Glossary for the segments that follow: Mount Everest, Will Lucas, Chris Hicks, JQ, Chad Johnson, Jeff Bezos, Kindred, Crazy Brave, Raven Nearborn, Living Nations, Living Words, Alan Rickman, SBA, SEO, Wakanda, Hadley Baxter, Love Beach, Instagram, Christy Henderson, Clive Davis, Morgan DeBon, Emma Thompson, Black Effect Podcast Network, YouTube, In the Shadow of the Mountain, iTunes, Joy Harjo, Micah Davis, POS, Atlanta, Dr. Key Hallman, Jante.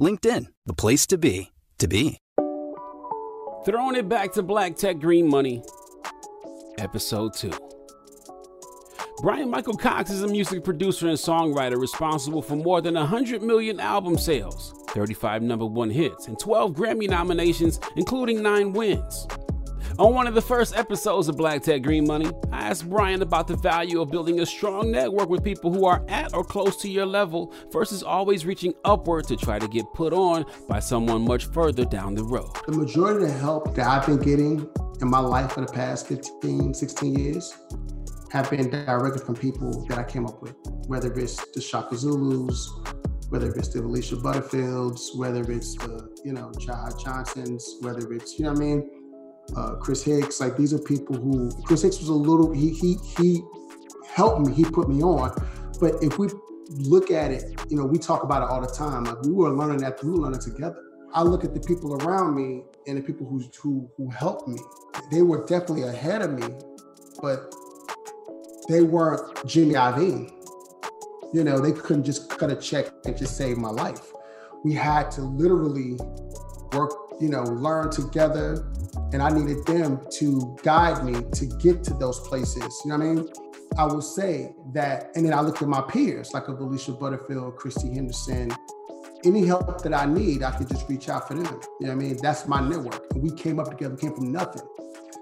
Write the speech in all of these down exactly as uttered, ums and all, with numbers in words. LinkedIn, the place to be, to be. Throwing it back to Black Tech Green Money, Episode two. Brian Michael Cox is a music producer and songwriter responsible for more than one hundred million album sales, thirty-five number one hits, and twelve Grammy nominations, including nine wins. On one of the first episodes of Black Tech Green Money, I asked Brian about the value of building a strong network with people who are at or close to your level versus always reaching upward to try to get put on by someone much further down the road. The majority of the help that I've been getting in my life for the past fifteen, sixteen years have been directed from people that I came up with, whether it's the Shaka Zulus, whether it's the Alicia Butterfields, whether it's the, you know, Chad Johnsons, whether it's, you know what I mean? Uh, Chris Hicks, like these are people who, Chris Hicks was a little, he he he helped me, he put me on. But if we look at it, you know, we talk about it all the time. Like we were learning that, we were learning together. I look at the people around me and the people who, who, who helped me. They were definitely ahead of me, but they weren't Jimmy Iovine. You know, they couldn't just cut a check and just save my life. We had to literally work, you know, learn together. And I needed them to guide me to get to those places. You know what I mean? I will say that, and then I looked at my peers, like a Belisha Butterfield, Christy Henderson, any help that I need, I could just reach out for them. You know what I mean? That's my network. And we came up together, came from nothing.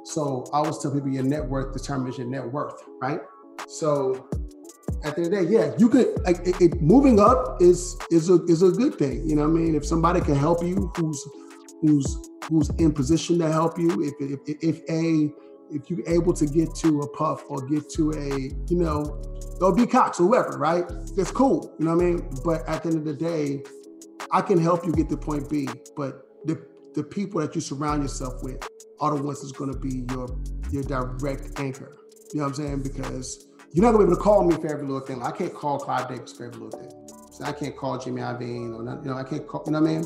So I always tell people your net worth determines your net worth, right? So at the end of the day, yeah, you could, like, it, it, moving up is is a is a good thing. You know what I mean? If somebody can help you, who's who's who's in position to help you, if if if a if you're able to get to a Puff or get to a, you know, they'll be Cox or whoever, right? That's cool, you know what I mean? But at the end of the day, I can help you get to point B, but the the people that you surround yourself with are the ones that's gonna be your your direct anchor. You know what I'm saying? Because you're not gonna be able to call me for every little thing. I can't call Clive Davis for every little thing. So I can't call Jimmy Iovine or not, you know, I can't call, you know what I mean?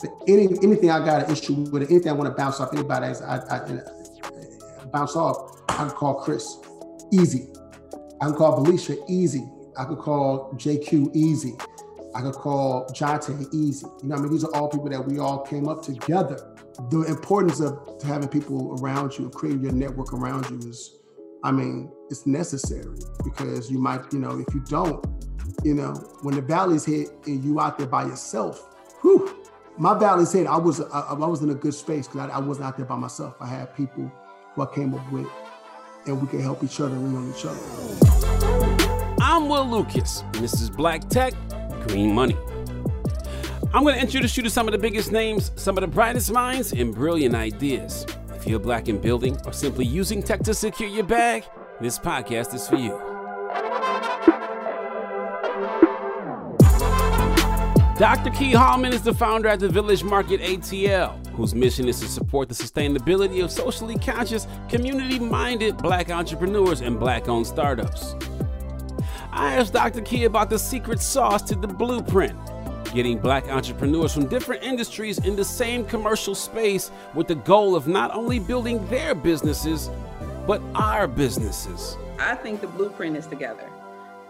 But any, anything I got an issue with, anything I want to bounce off anybody, I, I, I bounce off, I can call Chris, easy. I can call Belisha, easy. I can call J Q, easy. I can call Jante, easy. You know what I mean? These are all people that we all came up together. The importance of having people around you, creating your network around you is, I mean, it's necessary because you might, you know, if you don't, you know, when the valley's hit and you out there by yourself, whew, my valley's hit, I was I, I was in a good space because I, I wasn't out there by myself. I had people who I came up with and we could help each other and lean on each other. I'm Will Lucas, and this is Black Tech Green Money. I'm going to introduce you to some of the biggest names, some of the brightest minds, and brilliant ideas. If you're black in building or simply using tech to secure your bag, this podcast is for you. Doctor Key Hallman is the founder at the Village Market A T L, whose mission is to support the sustainability of socially conscious, community-minded black entrepreneurs and black-owned startups. I asked Doctor Key about the secret sauce to the blueprint, getting black entrepreneurs from different industries in the same commercial space with the goal of not only building their businesses, but our businesses. I think the blueprint is together.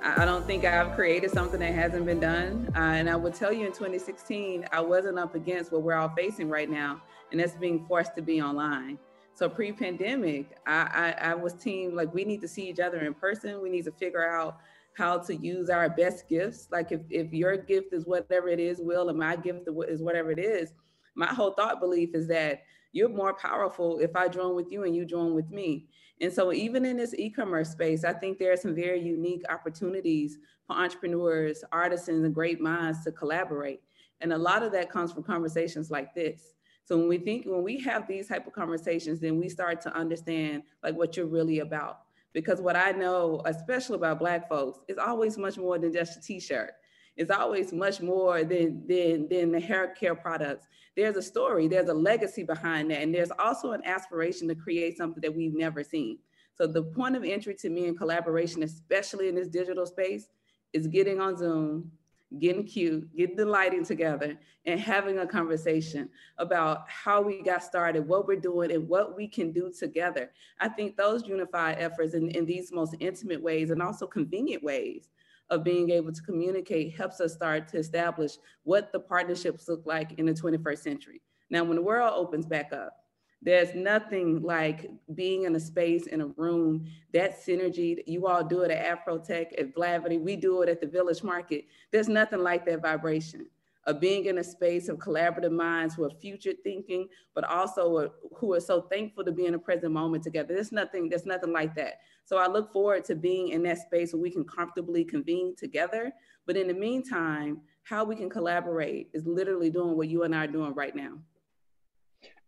I don't think I've created something that hasn't been done. Uh, and I will tell you in twenty sixteen, I wasn't up against what we're all facing right now, and that's being forced to be online. So pre-pandemic, I, I, I was team, like, we need to see each other in person. We need to figure out how to use our best gifts. Like if, if your gift is whatever it is, Will, and my gift is whatever it is, my whole thought belief is that you're more powerful if I join with you and you join with me. And so even in this e-commerce space, I think there are some very unique opportunities for entrepreneurs, artisans, and great minds to collaborate. And a lot of that comes from conversations like this. So when we think, when we have these type of conversations, then we start to understand like what you're really about. Because what I know, especially about Black folks, is always much more than just a t-shirt. It's always much more than, than, than the hair care products. There's a story, there's a legacy behind that. And there's also an aspiration to create something that we've never seen. So the point of entry to me in collaboration, especially in this digital space, is getting on Zoom, getting cute, getting the lighting together, and having a conversation about how we got started, what we're doing, and what we can do together. I think those unify efforts in, in these most intimate ways and also convenient ways of being able to communicate helps us start to establish what the partnerships look like in the twenty-first century. Now, when the world opens back up, there's nothing like being in a space, in a room, that synergy. You all do it at Afrotech, at Blavity, we do it at the Village Market. There's nothing like that vibration of being in a space of collaborative minds who are future thinking, but also who are so thankful to be in the present moment together. There's nothing, there's nothing like that. So I look forward to being in that space where we can comfortably convene together. But in the meantime, how we can collaborate is literally doing what you and I are doing right now.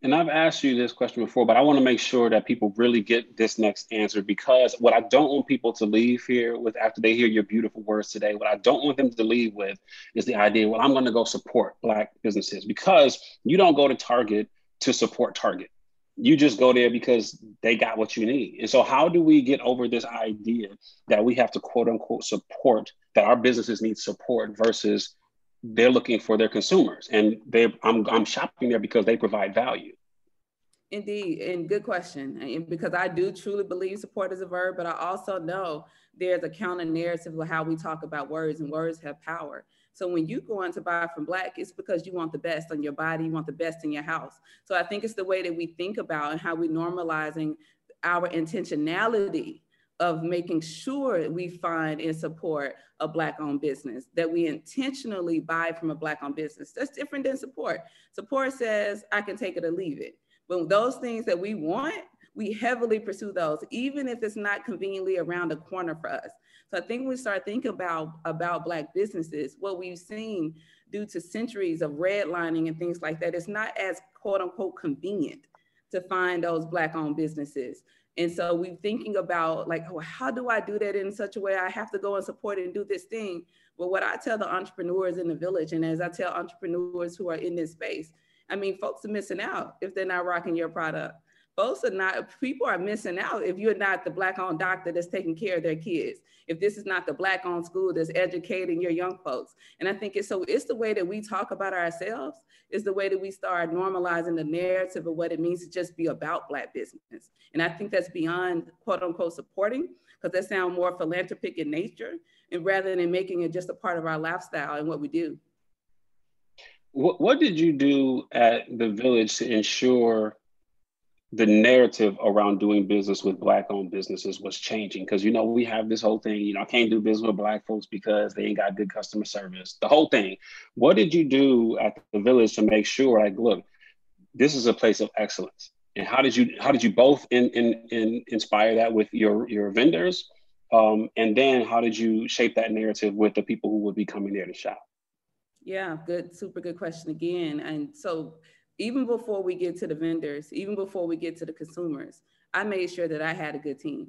And I've asked you this question before, but I want to make sure that people really get this next answer, because what I don't want people to leave here with after they hear your beautiful words today, what I don't want them to leave with is the idea, well, I'm going to go support Black businesses, because you don't go to Target to support Target. You just go there because they got what you need. And so how do we get over this idea that we have to, quote unquote, support, that our businesses need support versus they're looking for their consumers and they I'm, I'm shopping there because they provide value? Indeed, and good question. And because I do truly believe support is a verb, but I also know there's a counter narrative of how we talk about words, and words have power. So when you go on to buy from Black, it's because you want the best on your body, you want the best in your house. So I think it's the way that we think about and how we're normalizing our intentionality of making sure we find and support a Black-owned business, that we intentionally buy from a Black-owned business. That's different than support. Support says, I can take it or leave it. But those things that we want, we heavily pursue those, even if it's not conveniently around the corner for us. So I think when we start thinking about, about Black businesses, what we've seen due to centuries of redlining and things like that, it's not as, quote unquote, convenient to find those Black-owned businesses. And so we're thinking about like, oh, how do I do that in such a way I have to go and support and do this thing? But what I tell the entrepreneurs in the village, and as I tell entrepreneurs who are in this space, I mean, folks are missing out if they're not rocking your product. Folks are not, people are missing out if you're not the Black-owned doctor that's taking care of their kids, if this is not the Black-owned school that's educating your young folks. And I think it's so it's the way that we talk about ourselves, is the way that we start normalizing the narrative of what it means to just be about Black business. And I think that's beyond, quote unquote, supporting, because that sounds more philanthropic in nature, and rather than making it just a part of our lifestyle and what we do. What, what did you do at the Village to ensure the narrative around doing business with Black-owned businesses was changing? Because, you know, we have this whole thing, you know, I can't do business with Black folks because they ain't got good customer service, the whole thing. What did you do at the Village to make sure, like, look, this is a place of excellence? And how did you how did you both in, in, in inspire that with your, your vendors? Um, and then how did you shape that narrative with the people who would be coming there to shop? Yeah, good, super good question again. And so even before we get to the vendors, even before we get to the consumers, I made sure that I had a good team.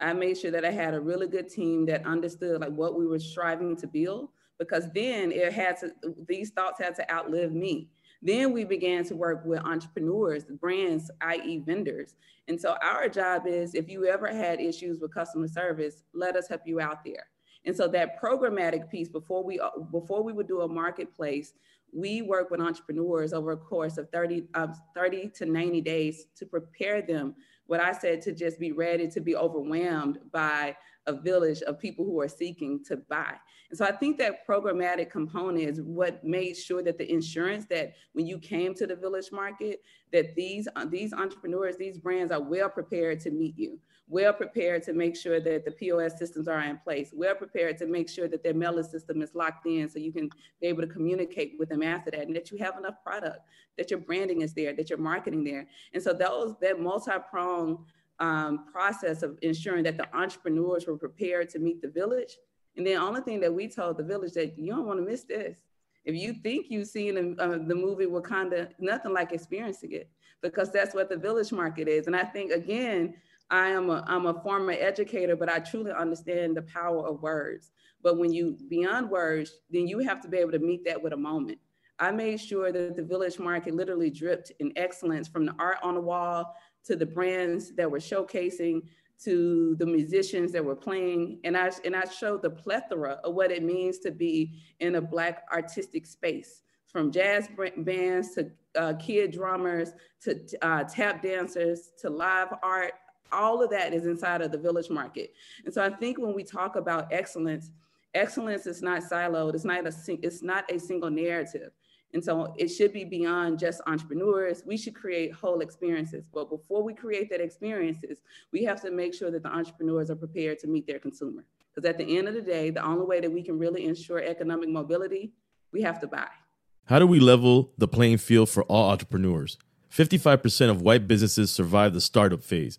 I made sure that I had a really good team that understood like what we were striving to build, because then it had to, these thoughts had to outlive me. Then we began to work with entrepreneurs, brands, that is vendors. And so our job is, if you ever had issues with customer service, let us help you out there. And so that programmatic piece, before we, before we would do a marketplace, we work with entrepreneurs over a course of thirty to ninety days to prepare them, what I said, to just be ready to be overwhelmed by a village of people who are seeking to buy. And so I think that programmatic component is what made sure that the insurance that when you came to the Village Market, that these, these entrepreneurs, these brands are well prepared to meet you, well prepared to make sure that the P O S systems are in place, well prepared to make sure that their mailing system is locked in so you can be able to communicate with them after that, and that you have enough product, that your branding is there, that your marketing there. And so those, that multi-pronged Um, process of ensuring that the entrepreneurs were prepared to meet the village. And the only thing that we told the village that you don't want to miss this. If you think you've seen uh, the movie Wakanda, nothing like experiencing it, because that's what the Village Market is. And I think, again, I am a, I'm a former educator, but I truly understand the power of words. But when you beyond words, then you have to be able to meet that with a moment. I made sure that the Village Market literally dripped in excellence from the art on the wall to the brands that were showcasing, to the musicians that were playing. And I, and I showed the plethora of what it means to be in a Black artistic space, from jazz bands to uh, kid drummers, to uh, tap dancers, to live art. All of that is inside of the Village Market. And so I think when we talk about excellence, excellence is not siloed, it's not a, it's not a single narrative. And so it should be beyond just entrepreneurs. We should create whole experiences. But before we create that experiences, we have to make sure that the entrepreneurs are prepared to meet their consumer. Because at the end of the day, the only way that we can really ensure economic mobility, we have to buy. How do we level the playing field for all entrepreneurs? fifty-five percent of white businesses survive the startup phase,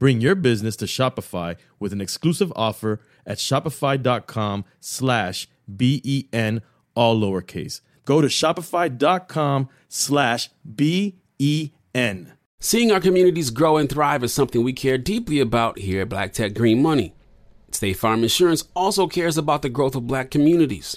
Bring your business to Shopify with an exclusive offer at shopify.com slash B-E-N, all lowercase. Go to shopify.com slash B-E-N. Seeing our communities grow and thrive is something we care deeply about here at Black Tech Green Money. State Farm Insurance also cares about the growth of Black communities.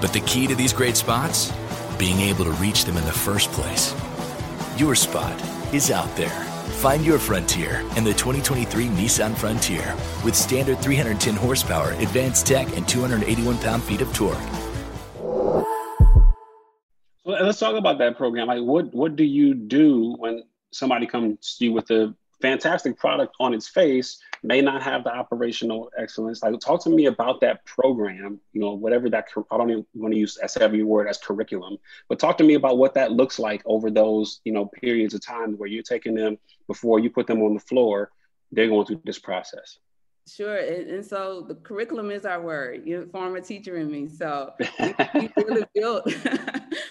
But the key to these great spots? Being able to reach them in the first place. Your spot is out there. Find your Frontier in the twenty twenty-three Nissan Frontier with standard three hundred ten horsepower, advanced tech, and two hundred eighty-one pound-feet of torque. Let's talk about that program. Like, what what do you do when somebody comes to you with a fantastic product on its face, may not have the operational excellence? Like, talk to me about that program, you know, whatever that, I don't even want to use as heavy word as curriculum, but talk to me about what that looks like over those, you know, periods of time where you're taking them before you put them on the floor, they're going through this process. Sure. And, and so the curriculum is our word. You're a former teacher in me. So we, we really built,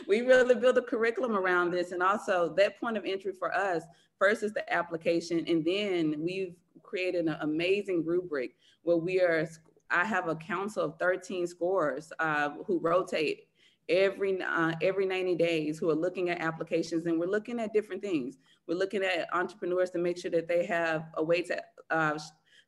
we really built a curriculum around this. And also that point of entry for us, first is the application. And then we've created an amazing rubric where we are, I have a council of thirteen scorers uh, who rotate every uh, every ninety days, who are looking at applications, and we're looking at different things. We're looking at entrepreneurs to make sure that they have a way to uh,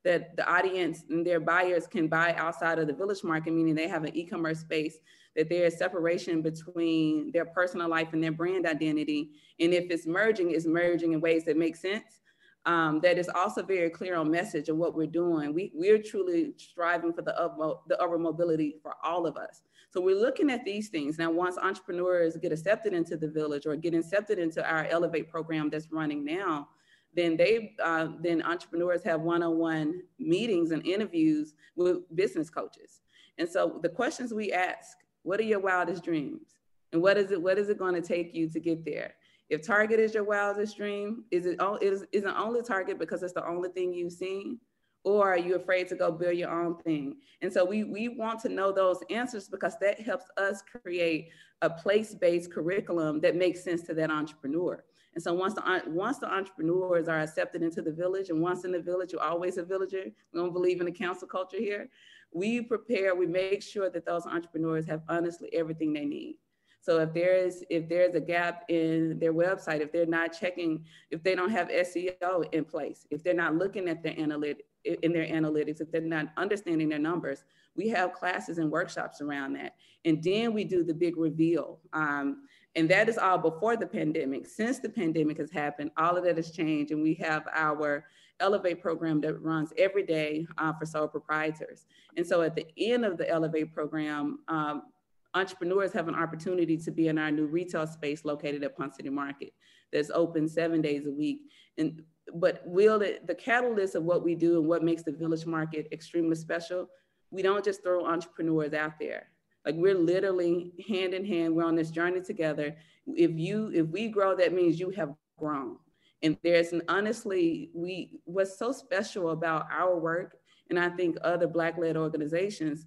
that the audience and their buyers can buy outside of the Village Market, meaning they have an e-commerce space, that there is separation between their personal life and their brand identity. And if it's merging, it's merging in ways that make sense. Um, that is also very clear on message of what we're doing. We, we're truly striving for the upward the upward mobility for all of us. So we're looking at these things. Now, once entrepreneurs get accepted into the Village or get accepted into our Elevate program that's running now, then they uh, then entrepreneurs have one-on-one meetings and interviews with business coaches. And so the questions we ask, what are your wildest dreams? And what is it, what is it going to take you to get there? If Target is your wildest dream, is it all, is, is it only Target because it's the only thing you've seen? Or are you afraid to go build your own thing? And so we, we want to know those answers because that helps us create a place-based curriculum that makes sense to that entrepreneur. And so once the, once the entrepreneurs are accepted into the Village, and once in the Village, you're always a villager. We don't believe in the council culture here. We prepare, we make sure that those entrepreneurs have honestly everything they need. So if there is if there's a gap in their website, if they're not checking, if they don't have S E O in place, if they're not looking at their analytics, in their analytics, if they're not understanding their numbers, we have classes and workshops around that. And then we do the big reveal. Um, and that is all before the pandemic. Since the pandemic has happened, all of that has changed. And we have our Elevate program that runs every day uh, for sole proprietors. And so at the end of the Elevate program, um, entrepreneurs have an opportunity to be in our new retail space located at Ponce City Market that's open seven days a week. And But will the, the catalyst of what we do and what makes the Village Market extremely special, we don't just throw entrepreneurs out there. Like, we're literally hand in hand, we're on this journey together. If you, if we grow, that means you have grown. And there's an, honestly, we, what's so special about our work, and I think other Black-led organizations,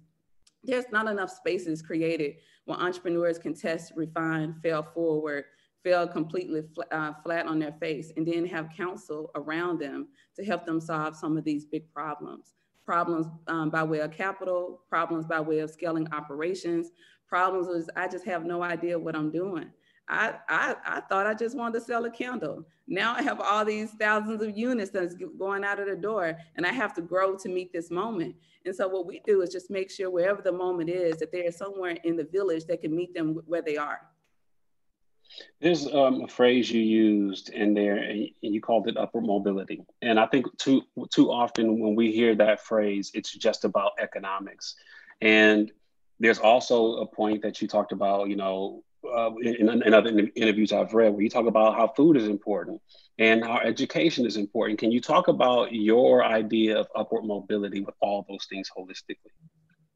there's not enough spaces created where entrepreneurs can test, refine, fail forward, fell completely fl- uh, flat on their face, and then have counsel around them to help them solve some of these big problems. Problems um, by way of capital, problems by way of scaling operations, problems was I just have no idea what I'm doing. I, I, I thought I just wanted to sell a candle. Now I have all these thousands of units that's going out of the door, and I have to grow to meet this moment. And so what we do is just make sure wherever the moment is, that there is somewhere in the Village that can meet them where they are. There's um, a phrase you used in there, and you called it upward mobility. And I think too too often when we hear that phrase, it's just about economics. And there's also a point that you talked about, you know, uh, in, in other interviews I've read, where you talk about how food is important and how education is important. Can you talk about your idea of upward mobility with all those things holistically?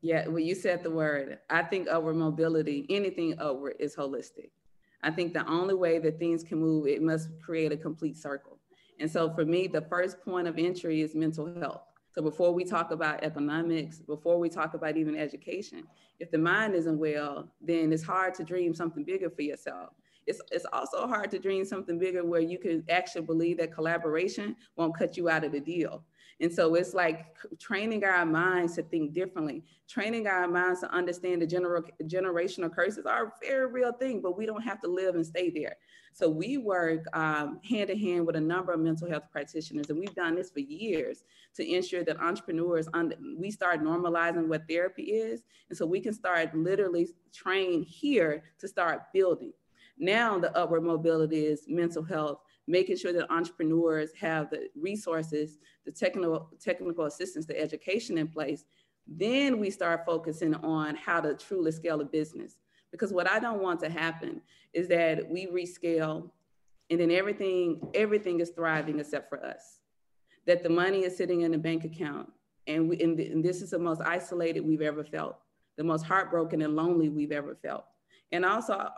Yeah, well, you said the word. I think upward mobility, anything upward is holistic. I think the only way that things can move, it must create a complete circle. And so for me, the first point of entry is mental health. So before we talk about economics, before we talk about even education, if the mind isn't well, then it's hard to dream something bigger for yourself. It's, it's also hard to dream something bigger where you can actually believe that collaboration won't cut you out of the deal. And so it's like training our minds to think differently, training our minds to understand the general, generational curses are a very real thing, but we don't have to live and stay there. So we work um, hand in hand with a number of mental health practitioners, and we've done this for years to ensure that entrepreneurs, on, we start normalizing what therapy is. And so we can start literally train here to start building. Now the upward mobility is mental health, making sure that entrepreneurs have the resources, the technical, technical assistance, the education in place. Then we start focusing on how to truly scale a business. Because what I don't want to happen is that we rescale and then everything, everything is thriving except for us. That the money is sitting in the bank account. And, we, and, th- and this is the most isolated we've ever felt, the most heartbroken and lonely we've ever felt. And also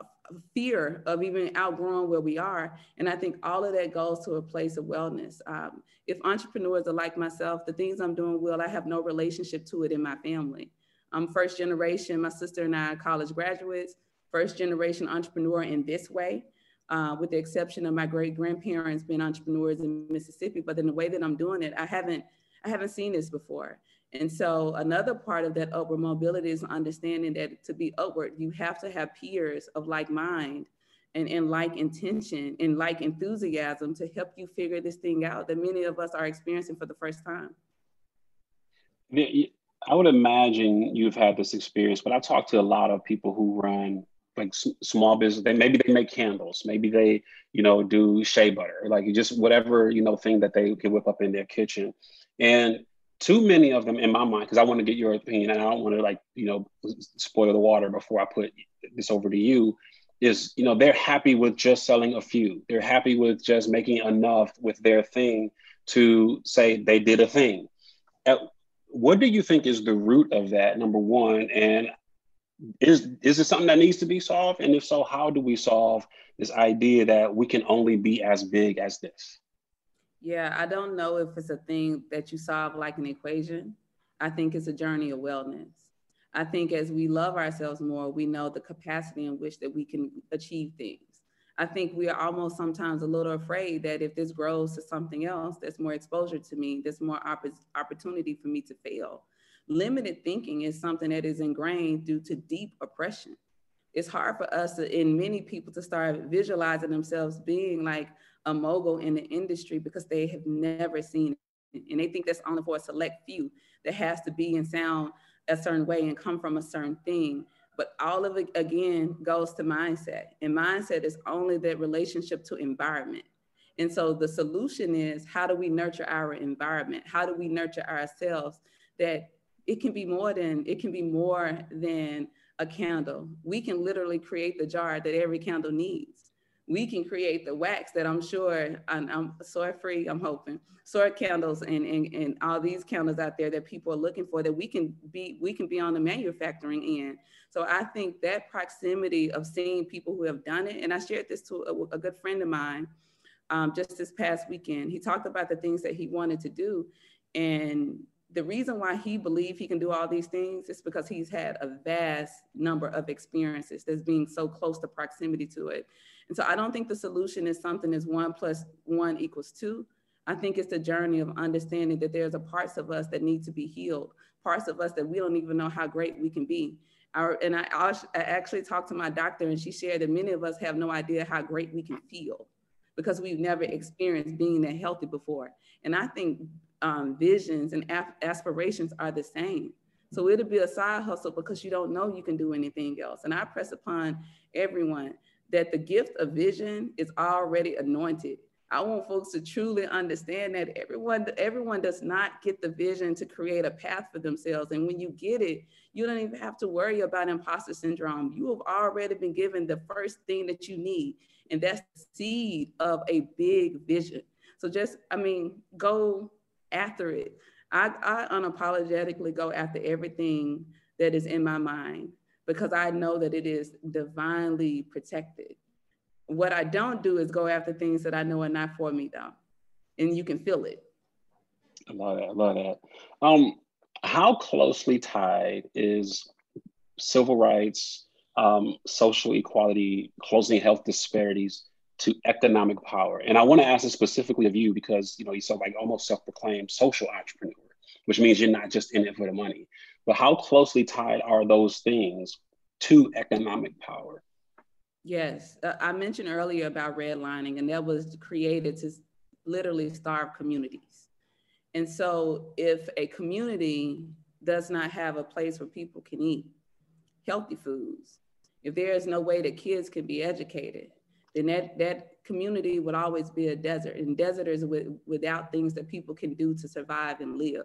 fear of even outgrowing where we are. And I think all of that goes to a place of wellness. Um, if entrepreneurs are like myself, the things I'm doing, Will, I have no relationship to it in my family. I'm first generation, my sister and I are college graduates, first generation entrepreneur in this way, uh, with the exception of my great grandparents being entrepreneurs in Mississippi. But in the way that I'm doing it, I haven't, I haven't seen this before. And so another part of that upward mobility is understanding that to be upward, you have to have peers of like mind and, and like intention and like enthusiasm to help you figure this thing out that many of us are experiencing for the first time. I would imagine you've had this experience, but I talked to a lot of people who run like small business. They, maybe they make candles, maybe they, you know, do shea butter, like just whatever, you know, thing that they can whip up in their kitchen. And too many of them in my mind, because I want to get your opinion and I don't want to like, you know, spoil the water before I put this over to you, is, you know, they're happy with just selling a few. They're happy with just making enough with their thing to say they did a thing. At, what do you think is the root of that, number one? And is, is it something that needs to be solved? And if so, how do we solve this idea that we can only be as big as this? Yeah, I don't know if it's a thing that you solve like an equation. I think it's a journey of wellness. I think as we love ourselves more, we know the capacity in which that we can achieve things. I think we are almost sometimes a little afraid that if this grows to something else, there's more exposure to me, there's more opp- opportunity for me to fail. Limited thinking is something that is ingrained due to deep oppression. It's hard for us to, and many people to start visualizing themselves being like a mogul in the industry because they have never seen it. And they think that's only for a select few that has to be and sound a certain way and come from a certain thing. But all of it, again, goes to mindset. And mindset is only that relationship to environment. And so the solution is, how do we nurture our environment? How do we nurture ourselves that it can be more than, it can be more than a candle. We can literally create the jar that every candle needs. We can create the wax that I'm sure, I'm, I'm soy free, I'm hoping, soy candles and, and, and all these candles out there that people are looking for, that we can be we can be on the manufacturing end. So I think that proximity of seeing people who have done it, and I shared this to a, a good friend of mine um, just this past weekend. He talked about the things that he wanted to do. And the reason why he believed he can do all these things is because he's had a vast number of experiences that's being so close to proximity to it. And so I don't think the solution is something is one plus one equals two. I think it's the journey of understanding that there's a parts of us that need to be healed, parts of us that we don't even know how great we can be. Our, and I, I actually talked to my doctor, and she shared that many of us have no idea how great we can feel because we've never experienced being that healthy before. And I think Um, visions and ap- aspirations are the same. So it'll be a side hustle because you don't know you can do anything else. And I press upon everyone that the gift of vision is already anointed. I want folks to truly understand that everyone, everyone does not get the vision to create a path for themselves. And when you get it, you don't even have to worry about imposter syndrome. You have already been given the first thing that you need, and that's the seed of a big vision. So just, I mean, go after it. I, I unapologetically go after everything that is in my mind because I know that it is divinely protected. What I don't do is go after things that I know are not for me though. And you can feel it. I love that, I love that. Um, how closely tied is civil rights, um, social equality, closing health disparities to economic power. And I want to ask this specifically of you because, you know, you sound like almost self-proclaimed social entrepreneur, which means you're not just in it for the money. But how closely tied are those things to economic power? Yes, uh, I mentioned earlier about redlining, and that was created to literally starve communities. And so if a community does not have a place where people can eat healthy foods, if there is no way that kids can be educated, then that, that community would always be a desert, and desert is with, without things that people can do to survive and live.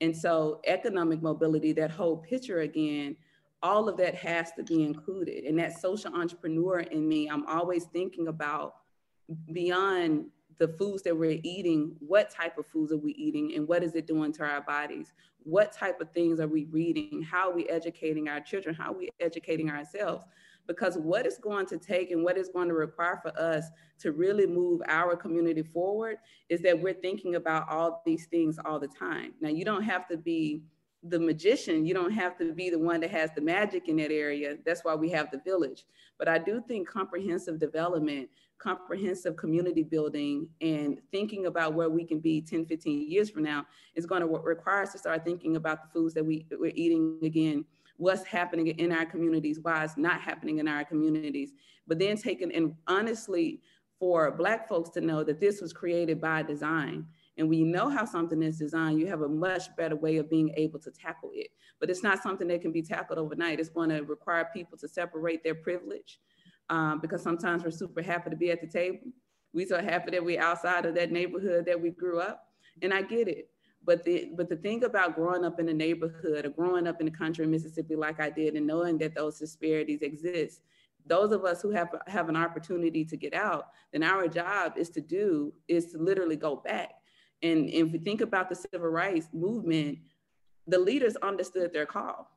And so economic mobility, that whole picture again, all of that has to be included. And that social entrepreneur in me, I'm always thinking about beyond the foods that we're eating, what type of foods are we eating and what is it doing to our bodies? What type of things are we reading? How are we educating our children? How are we educating ourselves? Because what it's going to take and what it's going to require for us to really move our community forward is that we're thinking about all these things all the time. Now, you don't have to be the magician. You don't have to be the one that has the magic in that area. That's why we have the village. But I do think comprehensive development, comprehensive community building, and thinking about where we can be ten, fifteen years from now is going to require us to start thinking about the foods that we, we're eating again, what's happening in our communities, why it's not happening in our communities, but then taking, and honestly, for Black folks to know that this was created by design. And when you know how something is designed, you have a much better way of being able to tackle it. But it's not something that can be tackled overnight. It's going to require people to separate their privilege, um, because sometimes we're super happy to be at the table. We're so happy that we're outside of that neighborhood that we grew up. And I get it. But the, but the thing about growing up in a neighborhood or growing up in the country of Mississippi like I did and knowing that those disparities exist, those of us who have, have an opportunity to get out, then our job is to do, is to literally go back. And if we think about the civil rights movement, the leaders understood their call.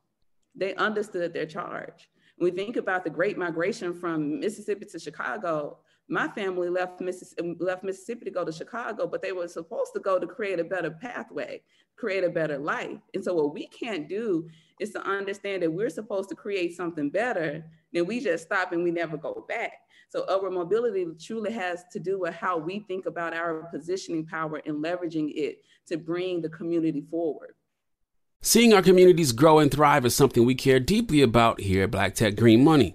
They understood their charge. When we think about the great migration from Mississippi to Chicago, my family left Mississippi, left Mississippi to go to Chicago, but they were supposed to go to create a better pathway, create a better life. And so what we can't do is to understand that we're supposed to create something better, then we just stop and we never go back. So upward mobility truly has to do with how we think about our positioning power and leveraging it to bring the community forward. Seeing our communities grow and thrive is something we care deeply about here at Black Tech Green Money.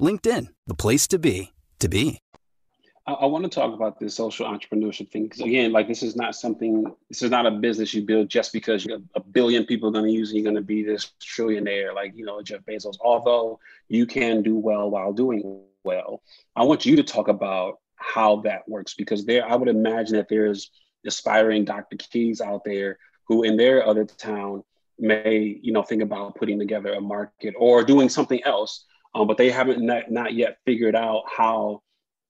LinkedIn, the place to be, to be. I, I want to talk about this social entrepreneurship thing. Because again, like this is not something, this is not a business you build just because you have a billion people are going to use it. You're going to be this trillionaire, like, you know, Jeff Bezos, although you can do well while doing well. I want you to talk about how that works, because there, I would imagine that there's aspiring Doctor Keys out there who in their other town may, you know, think about putting together a market or doing something else, um, but they haven't not, not yet figured out how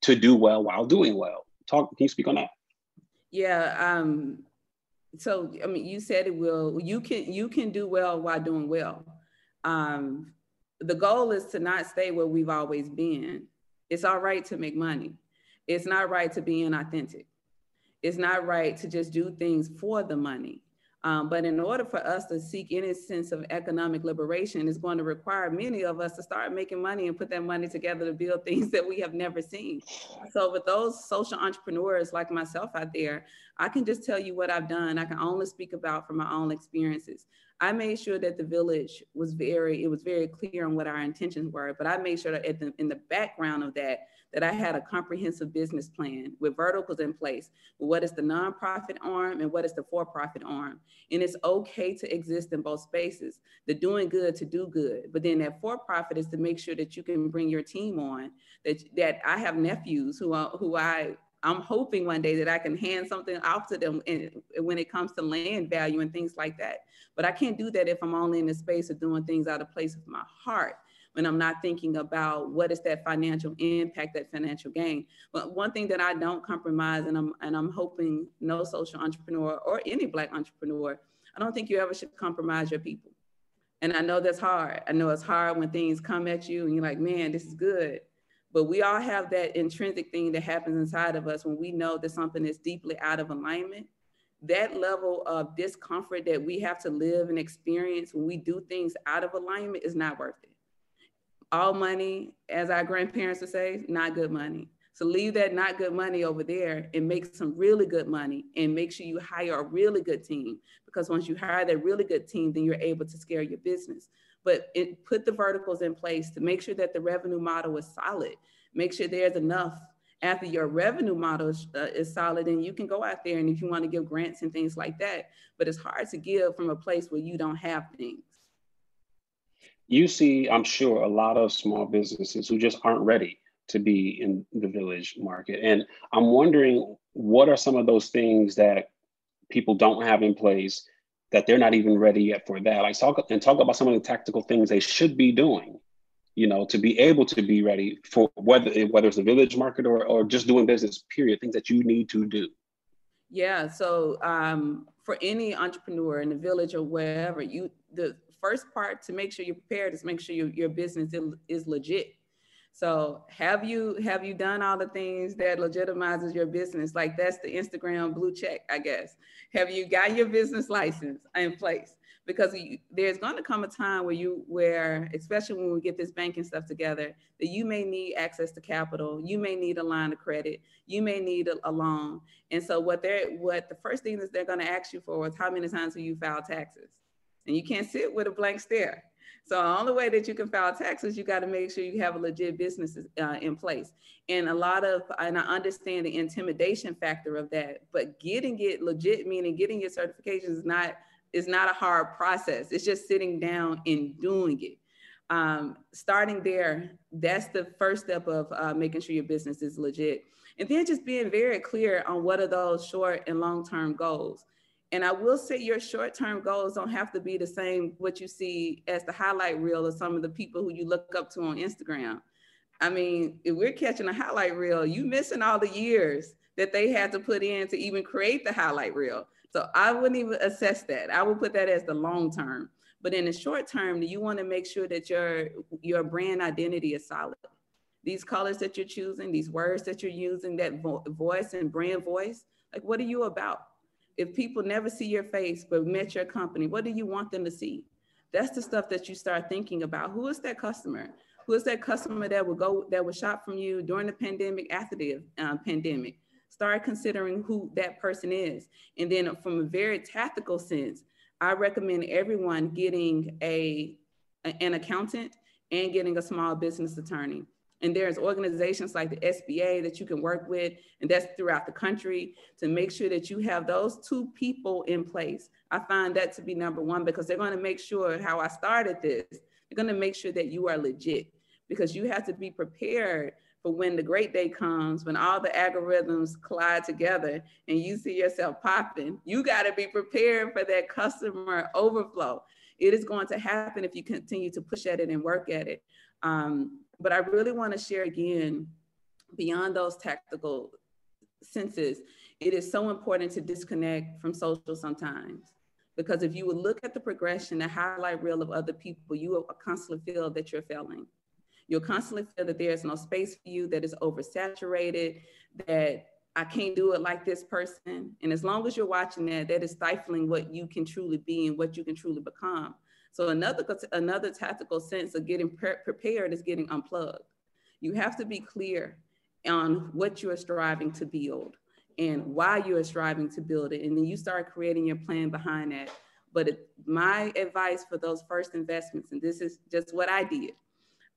to do well while doing well. Talk, can you speak on that? Yeah. Um, so, I mean, you said it, Will, you can, you can do well while doing well. Um, the goal is to not stay where we've always been. It's all right to make money. It's not right to be inauthentic. It's not right to just do things for the money. Um, but in order for us to seek any sense of economic liberation, it's going to require many of us to start making money and put that money together to build things that we have never seen. So with those social entrepreneurs like myself out there, I can just tell you what I've done. I can only speak about from my own experiences. I made sure that the village was very, it was very clear on what our intentions were, but I made sure that at the, in the background of that, that I had a comprehensive business plan with verticals in place. What is the nonprofit arm and what is the for-profit arm? And it's okay to exist in both spaces, the doing good to do good. But then that for-profit is to make sure that you can bring your team on, that, that I have nephews who are, who I, I'm hoping one day that I can hand something off to them in, when it comes to land value and things like that. But I can't do that if I'm only in the space of doing things out of place of my heart, when I'm not thinking about what is that financial impact, that financial gain. But one thing that I don't compromise, and I'm, and I'm hoping no social entrepreneur or any Black entrepreneur, I don't think you ever should compromise your people. And I know that's hard. I know it's hard when things come at you and you're like, man, this is good. But we all have that intrinsic thing that happens inside of us when we know that something is deeply out of alignment. That level of discomfort that we have to live and experience when we do things out of alignment is not worth it. All money, as our grandparents would say, not good money. So leave that not good money over there and make some really good money, and make sure you hire a really good team, because once you hire that really good team, then you're able to scale your business. But it, put the verticals in place to make sure that the revenue model is solid. Make sure there's enough. After your revenue model uh, is solid, and you can go out there and if you want to give grants and things like that, but it's hard to give from a place where you don't have things. You see, I'm sure, a lot of small businesses who just aren't ready to be in the village market. And I'm wondering, what are some of those things that people don't have in place that they're not even ready yet for that? Like talk and talk about some of the tactical things they should be doing, you know, to be able to be ready for whether, whether it's a village market or, or just doing business, period, things that you need to do. Yeah, so um, for any entrepreneur in the village or wherever, you the first part to make sure you're prepared is make sure you, your business is legit. So have you have you done all the things that legitimizes your business? Like that's the Instagram blue check, I guess. Have you got your business license in place? Because you, there's going to come a time where you, where, especially when we get this banking stuff together, that you may need access to capital, you may need a line of credit, you may need a, a loan. And so what they're, what the first thing that they're going to ask you for is how many times have you filed taxes? And you can't sit with a blank stare. So the only way that you can file taxes, you got to make sure you have a legit business uh, in place. And a lot of, and I understand the intimidation factor of that, but getting it legit, meaning getting your certifications is not, is not a hard process. It's just sitting down and doing it. Um, starting there, that's the first step of uh, making sure your business is legit. And then just being very clear on what are those short and long-term goals. And I will say your short-term goals don't have to be the same what you see as the highlight reel of some of the people who you look up to on Instagram. I mean, if we're catching a highlight reel, you missing all the years that they had to put in to even create the highlight reel. So I wouldn't even assess that. I would put that as the long-term. But in the short-term, you want to make sure that your, your brand identity is solid. These colors that you're choosing, these words that you're using, that vo- voice and brand voice, like what are you about? If people never see your face, but met your company, what do you want them to see? That's the stuff that you start thinking about. Who is that customer? Who is that customer that will go, that will shop from you during the pandemic, after the uh, pandemic? Start considering who that person is. And then from a very tactical sense, I recommend everyone getting a an accountant and getting a small business attorney. And there's organizations like the S B A that you can work with, and that's throughout the country, to make sure that you have those two people in place. I find that to be number one, because they're going to make sure, how I started this, they're going to make sure that you are legit, because you have to be prepared for when the great day comes, when all the algorithms collide together and you see yourself popping. You got to be prepared for that customer overflow. It is going to happen if you continue to push at it and work at it. Um, But I really want to share again, beyond those tactical senses, it is so important to disconnect from social sometimes. Because if you would look at the progression, the highlight reel of other people, you will constantly feel that you're failing. You'll constantly feel that there is no space for you, that is oversaturated, that I can't do it like this person. And as long as you're watching that, that is stifling what you can truly be and what you can truly become. So another, another tactical sense of getting pre prepared is getting unplugged. You have to be clear on what you are striving to build and why you are striving to build it. And then you start creating your plan behind that. But it, my advice for those first investments, and this is just what I did.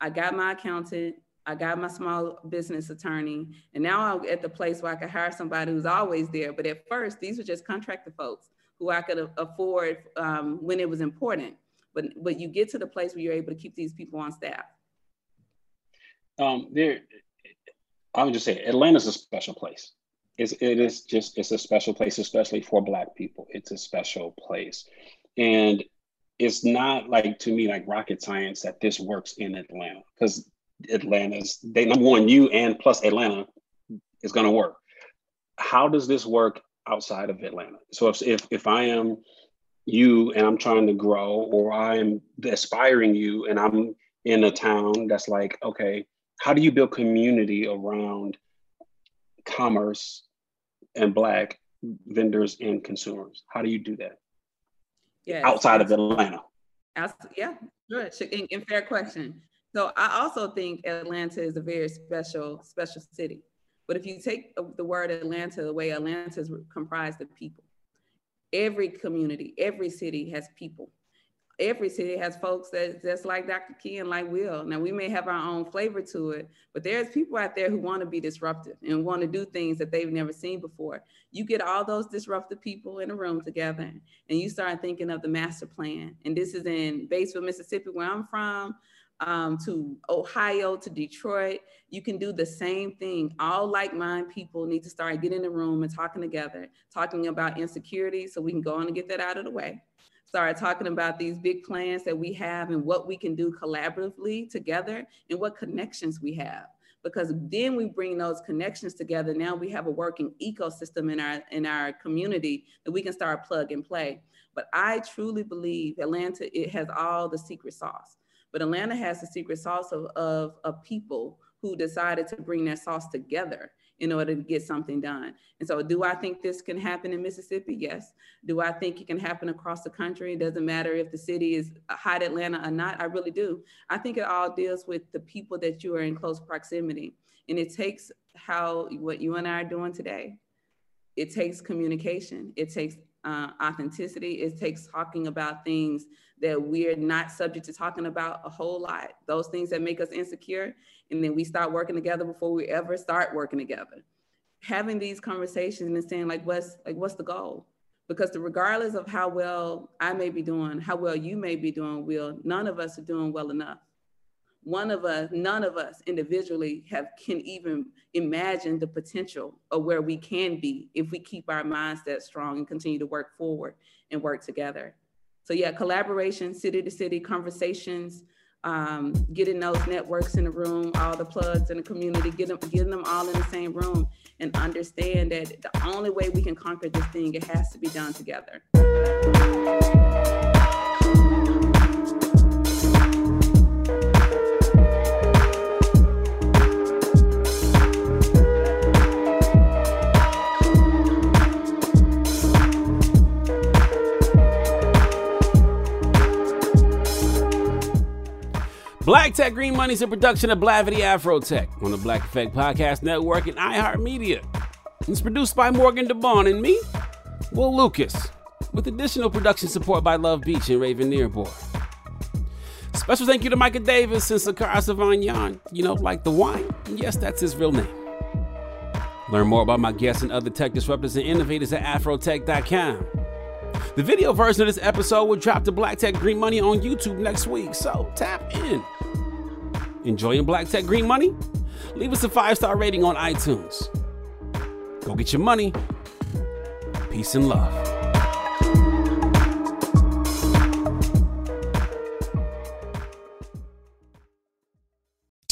I got my accountant, I got my small business attorney, and now I'm at the place where I can hire somebody who's always there. But at first, these were just contracted folks who I could afford um, when it was important. But, but you get to the place where you're able to keep these people on staff. Um, there, I would just say Atlanta's a special place. It's, it is just, it's a special place, especially for Black people. It's a special place. And it's not like, to me, like rocket science that this works in Atlanta, because Atlanta's, they, number one, you and plus Atlanta is gonna work. How does this work outside of Atlanta? So if, if, if I am, you and I'm trying to grow, or I'm aspiring you and I'm in a town that's like, okay, how do you build community around commerce and Black vendors and consumers? How do you do that? Yeah, outside of Atlanta? Yeah, sure, and fair question. So I also think Atlanta is a very special, special city. But if you take the word Atlanta away, Atlanta is comprised of people. Every community, every city has people. Every city has folks that, that's like Doctor Key and like Will. Now, we may have our own flavor to it, but there's people out there who want to be disruptive and want to do things that they've never seen before. You get all those disruptive people in a room together, and you start thinking of the master plan. And this is in Batesville, Mississippi, where I'm from, um, to Ohio, to Detroit. You can do the same thing. All like-minded people need to start getting in the room and talking together, talking about insecurity so we can go on and get that out of the way. Start talking about these big plans that we have and what we can do collaboratively together and what connections we have. Because then we bring those connections together. Now we have a working ecosystem in our, in our community that we can start plug and play. But I truly believe Atlanta, it has all the secret sauce. But Atlanta has the secret sauce of, of, of people who decided to bring their sauce together in order to get something done. And so do I think this can happen in Mississippi? Yes. Do I think it can happen across the country? It doesn't matter if the city is hot Atlanta or not. I really do. I think it all deals with the people that you are in close proximity. And it takes how what you and I are doing today. It takes communication. It takes Uh, authenticity. It takes talking about things that we're not subject to talking about a whole lot. Those things that make us insecure. And then we start working together before we ever start working together. Having these conversations and saying like, what's, like, what's the goal? Because the, regardless of how well I may be doing, how well you may be doing, Will, none of us are doing well enough. One of us, none of us individually have can even imagine the potential of where we can be if we keep our minds that strong and continue to work forward and work together. So yeah, collaboration, city to city conversations, um, getting those networks in the room, all the plugs in the community, getting them, getting them all in the same room, and understand that the only way we can conquer this thing, it has to be done together. Black Tech Green Money is a production of Blavity Afrotech on the Black Effect Podcast Network and iHeartMedia. It's produced by Morgan DeBon and me, Will Lucas, with additional production support by Love Beach and Raven Nearborn. Special thank you to Micah Davis and Sakara Savagnan, you know, like the wine. Yes, that's his real name. Learn more about my guests and other tech disruptors and innovators at afrotech dot com. The video version of this episode will drop to Black Tech Green Money on YouTube next week, so tap in. Enjoying Black Tech Green Money? Leave us a five-star rating on iTunes. Go get your money. Peace and love.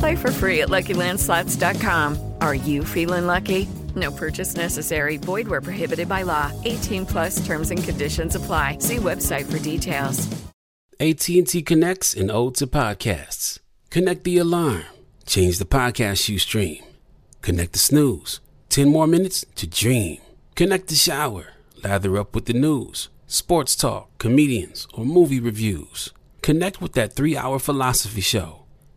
Play for free at lucky land slots dot com. Are you feeling lucky? No purchase necessary. Void where prohibited by law. eighteen plus terms and conditions apply. See website for details. A T and T connects an ode to podcasts. Connect the alarm. Change the podcast you stream. Connect the snooze. Ten more minutes to dream. Connect the shower. Lather up with the news, sports talk, comedians, or movie reviews. Connect with that three-hour philosophy show.